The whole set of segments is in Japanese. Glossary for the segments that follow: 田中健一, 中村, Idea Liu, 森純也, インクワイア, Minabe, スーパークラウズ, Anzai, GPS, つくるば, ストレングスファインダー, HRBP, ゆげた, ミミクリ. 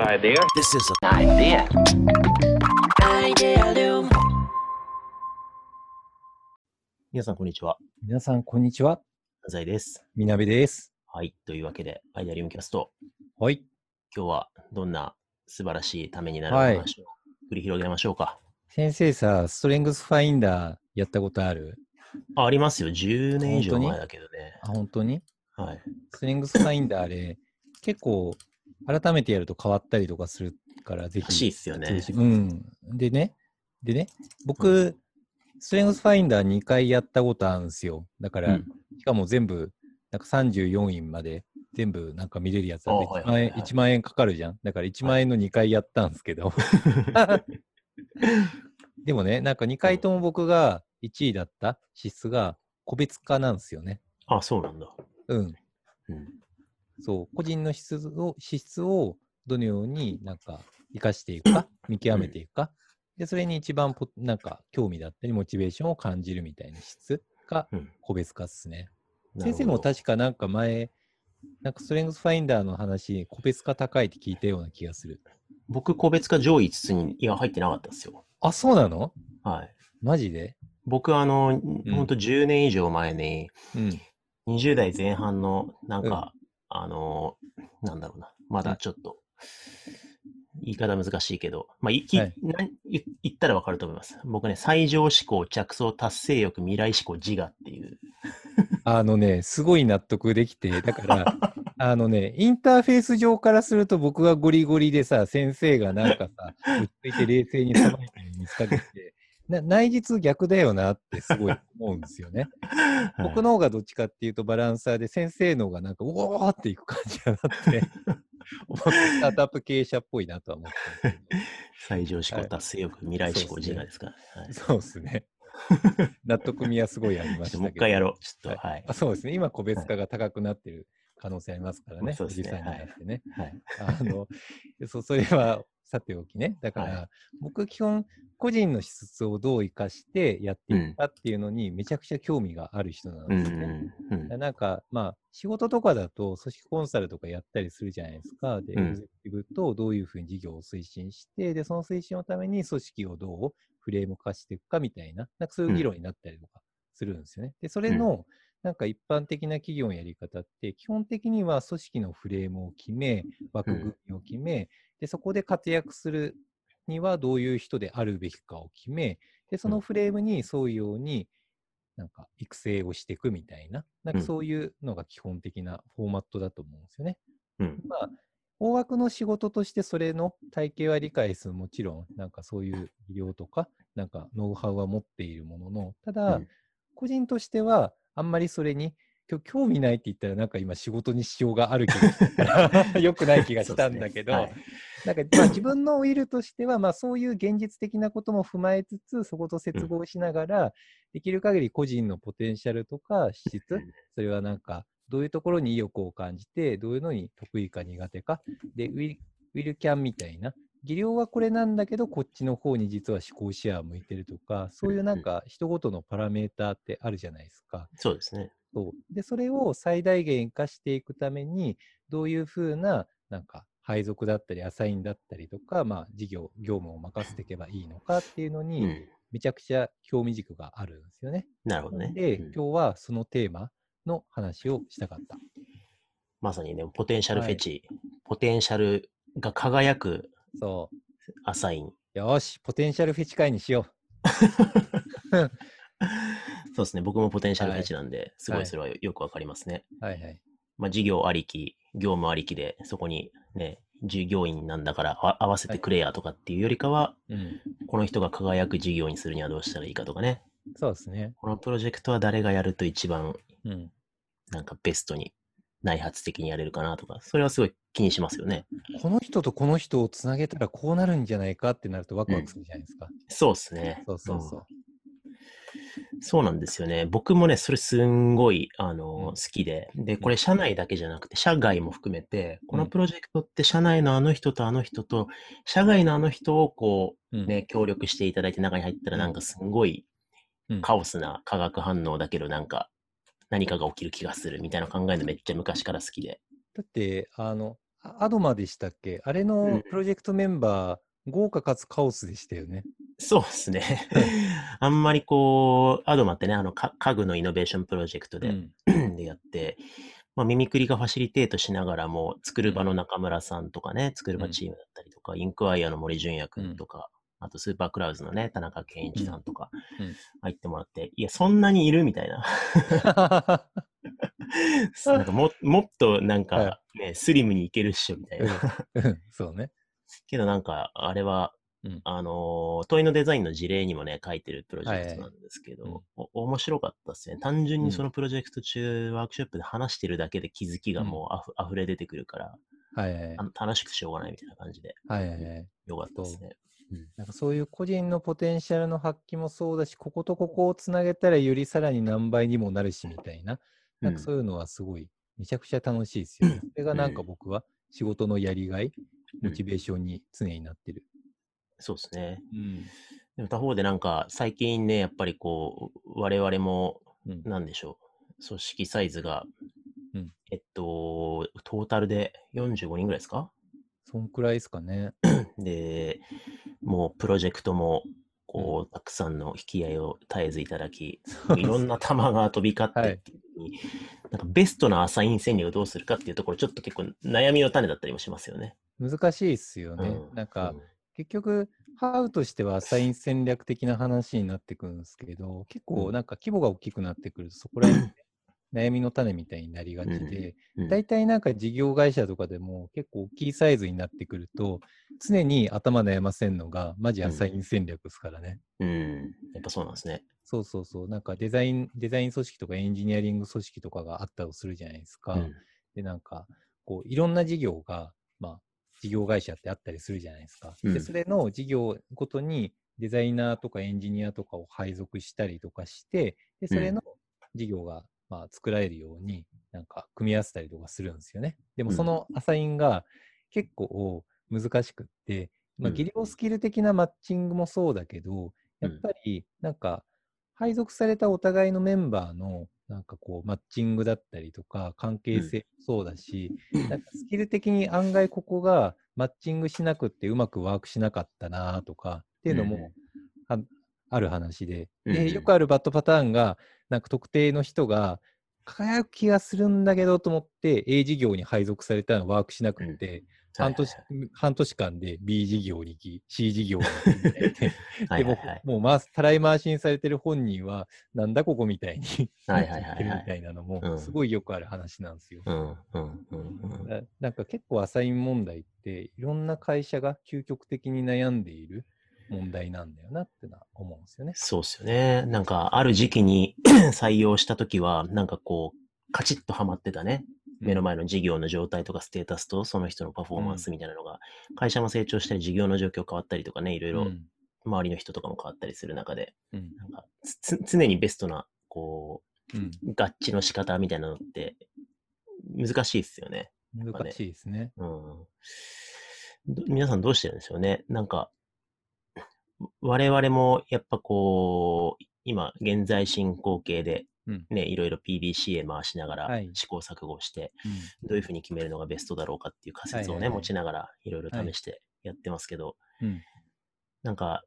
Idea. This is an idea. Idea Liu. 皆さんこんにちは。皆さんこんにちは。Anzaiです。Minabeです。はい。というわけで、Idea Liuキャスト。はい。今日はどんな素晴らしいためになる話を繰り広げましょうか。先生さ、ストレングスファインダーやったことある？ありますよ。10年以上前だけどね。あ、本当に？はい。ストレングスファインダーあれ、結構、改めてやると変わったりとかするから、ぜひ。らしいっすよね。うん。でね、僕、ストレングスファインダー2回やったことあるんですよ。だから、しかも全部、なんか34位まで全部なんか見れるやつだって、1万円かかるじゃん。だから1万円の2回やったんですけど。でもね、なんか2回とも僕が1位だった資質が個別化なんですよね。あ、そうなんだ。うん。そう個人の資質をどのようになんか生かしていくか見極めていくか、でそれに一番なんか興味だったりモチベーションを感じるみたいな質が個別化っすね。先生も確かなんか前なんかストレングスファインダーの話個別化高いって聞いたような気がする。僕個別化上位5つにいや入ってなかったんですよ。あ、そうなの？はい。マジで？僕ほんと10年以上前に、20代前半のなんか、なんだろうな、まだちょっと、言い方難しいけど、まあ言ったらわかると思います。僕ね、最上思考、着想、達成欲、未来思考、自我っていう。すごい納得できて、だから、インターフェース上からすると僕がゴリゴリでさ、先生がなんかさ、落ち着いて冷静にさばいて見つかってきて、内実逆だよなってすごい思うんですよね。はい、僕の方がどっちかっていうとバランサーで、先生の方がなんか、おーっていく感じだなってスタートアップ経営者っぽいなとは思って。最上思考、達成欲、未来思考、自我ですか。そうですね。納得みはすごいありましたけど。もう一回やろう。ちょっと、はい。そうですね。今、個別化が高くなってる可能性ありますからね。そうですね。13になってね。はい。それは、さておきね。だから、僕基本個人の資質をどう生かしてやっていくかっていうのにめちゃくちゃ興味がある人なんですね。なんかまあ仕事とかだと組織コンサルとかやったりするじゃないですか。で、エグゼクティブとどういうふうに事業を推進して、で、その推進のために組織をどうフレーム化していくかみたいな、なんかそういう議論になったりとかするんですよね。で、それのなんか一般的な企業のやり方って基本的には組織のフレームを決め、枠組みを決め、でそこで活躍するにはどういう人であるべきかを決め、でそのフレームに沿うようになんか育成をしていくみたいな、なんかそういうのが基本的なフォーマットだと思うんですよね。まあ、大枠の仕事としてそれの体系は理解する、もちろんなんかそういう技量とかなんかノウハウは持っているものの、ただ、個人としてはあんまりそれに興味ないって言ったらなんか今仕事に支障がある気がしたから良くない気がしたんだけど、なんかまあ自分のウィルとしてはまあそういう現実的なことも踏まえつつ、そこと接合しながらできる限り個人のポテンシャルとか資質、それはなんかどういうところに意欲を感じて、どういうのに得意か苦手かで、ウィルキャンみたいな技量はこれなんだけどこっちの方に実は思考シェア向いてるとか、そういうなんか人ごとのパラメーターってあるじゃないですか。そうですね。でそれを最大限化していくためにどういうふうななんか配属だったりアサインだったりとか、まあ、事業業務を任せていけばいいのかっていうのにめちゃくちゃ興味軸があるんですよね。なるほどね。で、今日はそのテーマの話をしたかった。まさにね、ポテンシャルフェチ、ポテンシャルが輝くアサイン。よし、ポテンシャルフェチ会にしよう。そうですね、僕もポテンシャルフェチなんで、すごいそれはよくわかりますね。まあ、事業ありき、業務ありきで、そこにね、従業員なんだから合わせてくれやとかっていうよりかは、この人が輝く事業にするにはどうしたらいいかとかね。そうですね。このプロジェクトは誰がやると一番、なんかベストに、内発的にやれるかなとか、それはすごい気にしますよね。この人とこの人をつなげたらこうなるんじゃないかってなるとワクワクするじゃないですか。そうですね。そうなんですよね。僕もね、それすんごい好きで、で、これ社内だけじゃなくて社外も含めて、このプロジェクトって社内のあの人とあの人と社外のあの人をこうね、協力していただいて中に入ったらなんかすんごいカオスな化学反応だけどなんか何かが起きる気がするみたいな考えのめっちゃ昔から好きで。だってアドマでしたっけ、あれのプロジェクトメンバー、うん、豪華かつカオスでしたよね。そうですね。あんまりこう、アドマってね、家具のイノベーションプロジェクト でやって、まあ、ミミクリがファシリテートしながらも、つくるばの中村さんとかね、つくるばチームだったりとか、インクワイアの森純也君とか、あとスーパークラウズのね、田中健一さんとか入ってもらって、いや、そんなにいるみたいな。なんか もっとなんか、ね、はい、スリムにいけるっしょみたいな。そうね。けどなんか、あれは、問いのデザインの事例にもね、書いてるプロジェクトなんですけど、はいはい、面白かったですね。単純にそのプロジェクト中、ワークショップで話してるだけで気づきがもう溢れ出てくるから、はいはい、楽しくしょうがないみたいな感じで、はいはいはい、よかったですね。なんかそういう個人のポテンシャルの発揮もそうだし、こことここをつなげたらよりさらに何倍にもなるしみたいな、なんかそういうのはすごいめちゃくちゃ楽しいですよね。それがなんか僕は仕事のやりがい、モチベーションに常になってる。そうですね。でも他方でなんか最近ね、やっぱりこう我々もなんでしょう、組織サイズがトータルで45人ぐらいですか？そんくらいですかね。で、もうプロジェクトもこう、たくさんの引き合いを絶えずいただき、いろんな球が飛び交ってっていう、はい、なんかベストなアサイン戦略をどうするかっていうところ、ちょっと結構悩みの種だったりもしますよね。難しいですよね。なんか、結局ハウとしてはアサイン戦略的な話になってくるんですけど、結構なんか規模が大きくなってくるとそこら辺で悩みの種みたいになりがちで、だいたいなんか事業会社とかでも結構大きいサイズになってくると常に頭悩ませんのがマジアサイン戦略ですからね。やっぱそうなんですね。そうそうそう。なんかデザイン組織とかエンジニアリング組織とかがあったりするじゃないですか。でなんかこういろんな事業がまあ事業会社ってあったりするじゃないですか。でそれの事業ごとにデザイナーとかエンジニアとかを配属したりとかして、でそれの事業がまあ、作られるようになんか組み合わせたりとかするんですよね。でもそのアサインが結構難しくって、まあ、技量スキル的なマッチングもそうだけど、やっぱりなんか配属されたお互いのメンバーのなんかこうマッチングだったりとか関係性もそうだし、なんかスキル的に案外ここがマッチングしなくってうまくワークしなかったなとかっていうのもある話 でよくあるバッドパターンがなんか特定の人が輝く気がするんだけどと思って A 事業に配属されたのワークしなくて、半年間で B 事業に行き C 事業に行きみたいな。でもうたらい回しにされてる本人はなんだここみたいにはいはいはい、はい、みたいなのもすごいよくある話なんですよ。なんか結構アサイン問題っていろんな会社が究極的に悩んでいる問題なんだよなってのは思うんですよね。そうですよね。なんかある時期に採用したときはなんかこうカチッとはまってたね、目の前の事業の状態とかステータスとその人のパフォーマンスみたいなのが、会社も成長したり事業の状況変わったりとかね、いろいろ周りの人とかも変わったりする中で、なんか常にベストなこう、合致の仕方みたいなのって難しいですよね。難しいですね。皆さんどうしてるんでしょうね。なんか我々もやっぱこう今現在進行形でね、いろいろ PDCA 回しながら試行錯誤して、どういうふうに決めるのがベストだろうかっていう仮説をね、持ちながらいろいろ試してやってますけど、なんか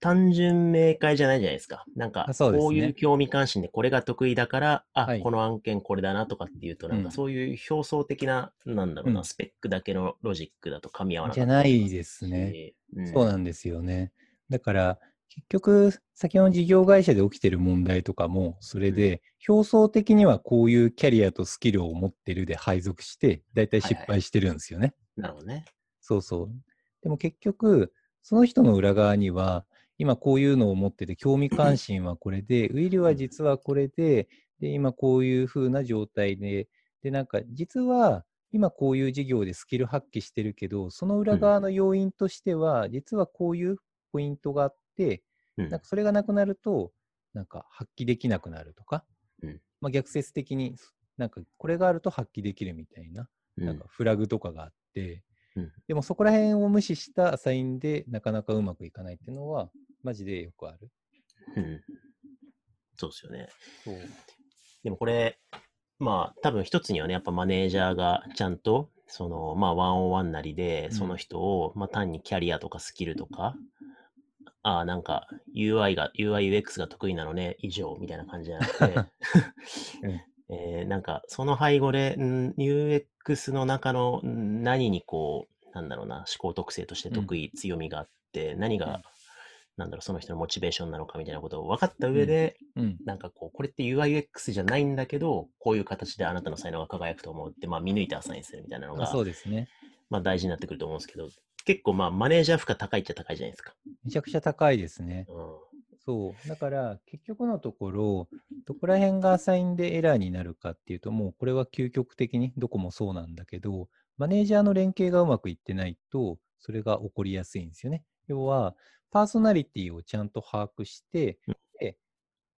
単純明快じゃないじゃないですか。なんかこういう興味関心でこれが得意だから、この案件これだなとかっていうと、なんかそういう表層的な、なんだろうな、スペックだけのロジックだと噛み合わなかったじゃないですね。そうなんですよね。だから結局先の事業会社で起きてる問題とかもそれで、表層的にはこういうキャリアとスキルを持ってるで配属してだいたい失敗してるんですよね。なるほどね。そうそう。でも結局その人の裏側には今こういうのを持ってて興味関心はこれでウィルは実はこれで、で今こういう風な状態で、でなんか実は今こういう事業でスキル発揮してるけど、その裏側の要因としては実はこういうポイントがあって、なんかそれがなくなるとなんか発揮できなくなるとか、まあ、逆説的になんかこれがあると発揮できるみたいな、なんかフラグとかがあって、でもそこら辺を無視したアサインでなかなかうまくいかないっていうのはマジでよくある。そうですよね。でもこれまあ多分一つにはね、やっぱマネージャーがちゃんとその、まあ、ワンオンワンなりで、その人を、まあ、単にキャリアとかスキルとか、ああ、なんか UI UX が得意なのね、以上、みたいな感じじゃなくて、なんか、その背後で、UX の中の何にこう、なんだろうな、思考特性として得意、強みがあって、何が、なんだろう、その人のモチベーションなのかみたいなことを分かった上で、なんかこう、これって UIUX じゃないんだけど、こういう形であなたの才能が輝くと思うって、まあ見抜いてアサインするみたいなのが、そうですね。まあ大事になってくると思うんですけど、結構まあマネージャー負荷高いっちゃ高いじゃないですか。めちゃくちゃ高いですね。そう。だから結局のところ、どこら辺がアサインでエラーになるかっていうと、もうこれは究極的にどこもそうなんだけど、マネージャーの連携がうまくいってないと、それが起こりやすいんですよね。要は、パーソナリティをちゃんと把握して、で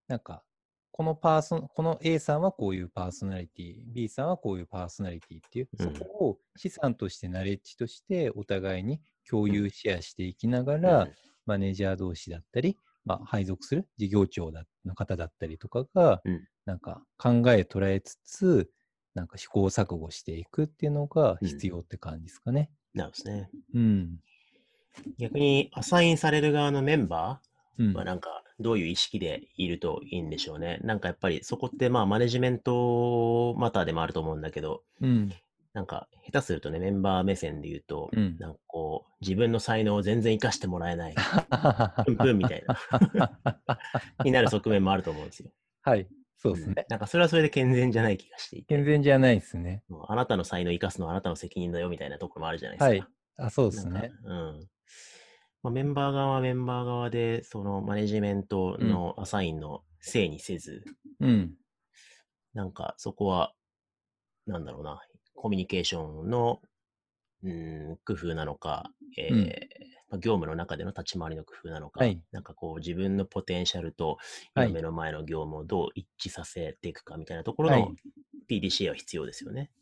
なんかこの A さんはこういうパーソナリティ、B さんはこういうパーソナリティっていう、そこを資産としてナレッジとしてお互いに共有シェアしていきながら、マネージャー同士だったり、まあ、配属する事業長の方だったりとかが、なんか考え捉えつつ、なんか試行錯誤していくっていうのが必要って感じですかね。なるほどね。逆にアサインされる側のメンバーはなんかどういう意識でいるといいんでしょうね。なんかやっぱりそこってまあマネジメントマターでもあると思うんだけど、なんか下手するとねメンバー目線で言うと、なんかこう自分の才能を全然生かしてもらえないプンプンみたいなになる側面もあると思うんですよ。はい。そうですね。なんかそれはそれで健全じゃない気がしていて。健全じゃないですね。あなたの才能を生かすのはあなたの責任だよみたいなところもあるじゃないですか。はい。あ、そうですね。まあ、メンバー側はメンバー側で、そのマネジメントのアサインのせいにせず、なんかそこは、なんだろうな、コミュニケーションの、工夫なのか、業務の中での立ち回りの工夫なのか、なんかこう自分のポテンシャルと今目の前の業務をどう一致させていくかみたいなところの PDCA は必要ですよね。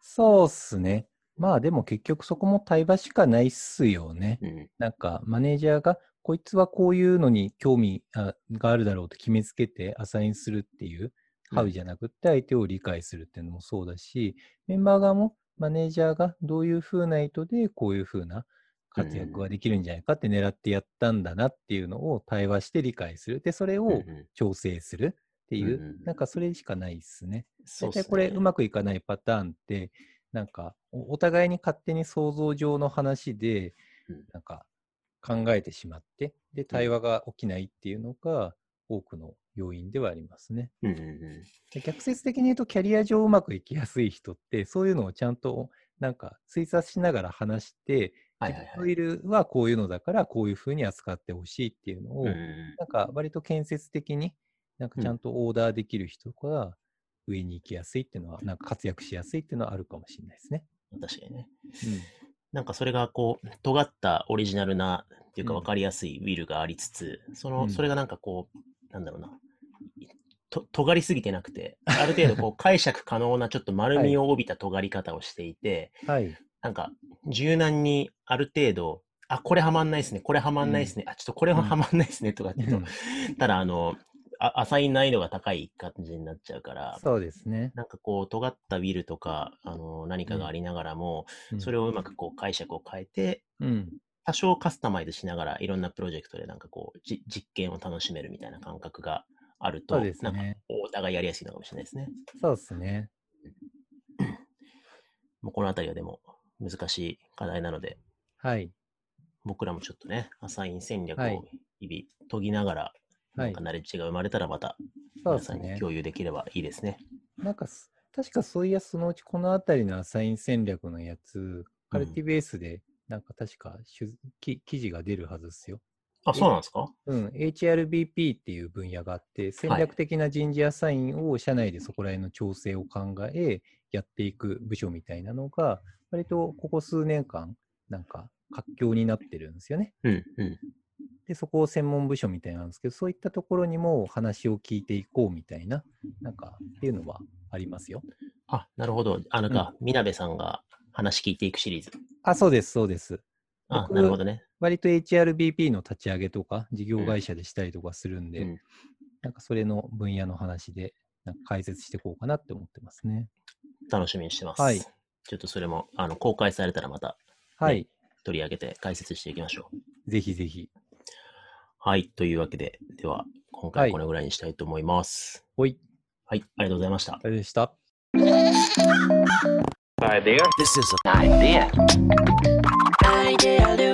そうっすね。まあでも結局そこも対話しかないっすよね。なんかマネージャーがこいつはこういうのに興味があるだろうと決めつけてアサインするっていう、ハウじゃなくて相手を理解するっていうのもそうだし、メンバー側もマネージャーがどういうふうな意図でこういうふうな活躍ができるんじゃないかって狙ってやったんだなっていうのを対話して理解する。で、それを調整するっていう、なんかそれしかないっすね。大体これうまくいかないパターンって、なんかお互いに勝手に想像上の話でなんか考えてしまってで対話が起きないっていうのが多くの要因ではありますね。逆説的に言うとキャリア上うまくいきやすい人ってそういうのをちゃんとなんか推察しながら話してプロフィールはこういうのだからこういうふうに扱ってほしいっていうのをなんか割と建設的になんかちゃんとオーダーできる人が上に行きやすいっていうのは、なんか活躍しやすいっていうのはあるかもしれないですね。確かにね。なんかそれがこう、尖ったオリジナルなっていうか分かりやすいウィルがありつつ、それがなんかこう、なんだろうな、尖りすぎてなくて、ある程度こう解釈可能なちょっと丸みを帯びた尖り方をしていて、なんか柔軟にある程度、あ、これはまんないですね、これはまんないですね、あ、ちょっとこれははまんないですねとかっていうと、ただアサイン難易度が高い感じになっちゃうから、そうですね。なんかこう、尖ったウィルとか、何かがありながらも、それをうまくこう、解釈を変えて、多少カスタマイズしながら、いろんなプロジェクトでなんかこう、実験を楽しめるみたいな感覚があると、そうですね、なんかお互いやりやすいのかもしれないですね。そうですね。もうこのあたりはでも、難しい課題なので、僕らもちょっとね、アサイン戦略を日々研ぎながら、なんかナレッジが生まれたらまた皆さんに共有できればいいですね。なんか確かそういやそのうちこのあたりのアサイン戦略のやつカルティベースでなんか確か記事が出るはずですよ。あ、そうなんですか？HRBP っていう分野があって戦略的な人事アサインを社内でそこら辺の調整を考えやっていく部署みたいなのが割とここ数年間なんか活況になってるんですよね。でそこを専門部署みたいなんですけど、そういったところにも話を聞いていこうみたいな、なんかっていうのはありますよ。あ、なるほど。Minabeさんが話聞いていくシリーズ。あ、そうです、そうです。あ、なるほどね。割と HRBP の立ち上げとか、事業会社でしたりとかするんで、なんかそれの分野の話で、なんか解説していこうかなって思ってますね。楽しみにしてます。はい。ちょっとそれも公開されたらまた、ね、はい、取り上げて解説していきましょう。ぜひぜひ。はい、というわけで、では今回はこのぐらいにしたいと思います。はい、はい、ありがとうございました。ありがとうございました。Hi there. This is an idea. Idea Liu.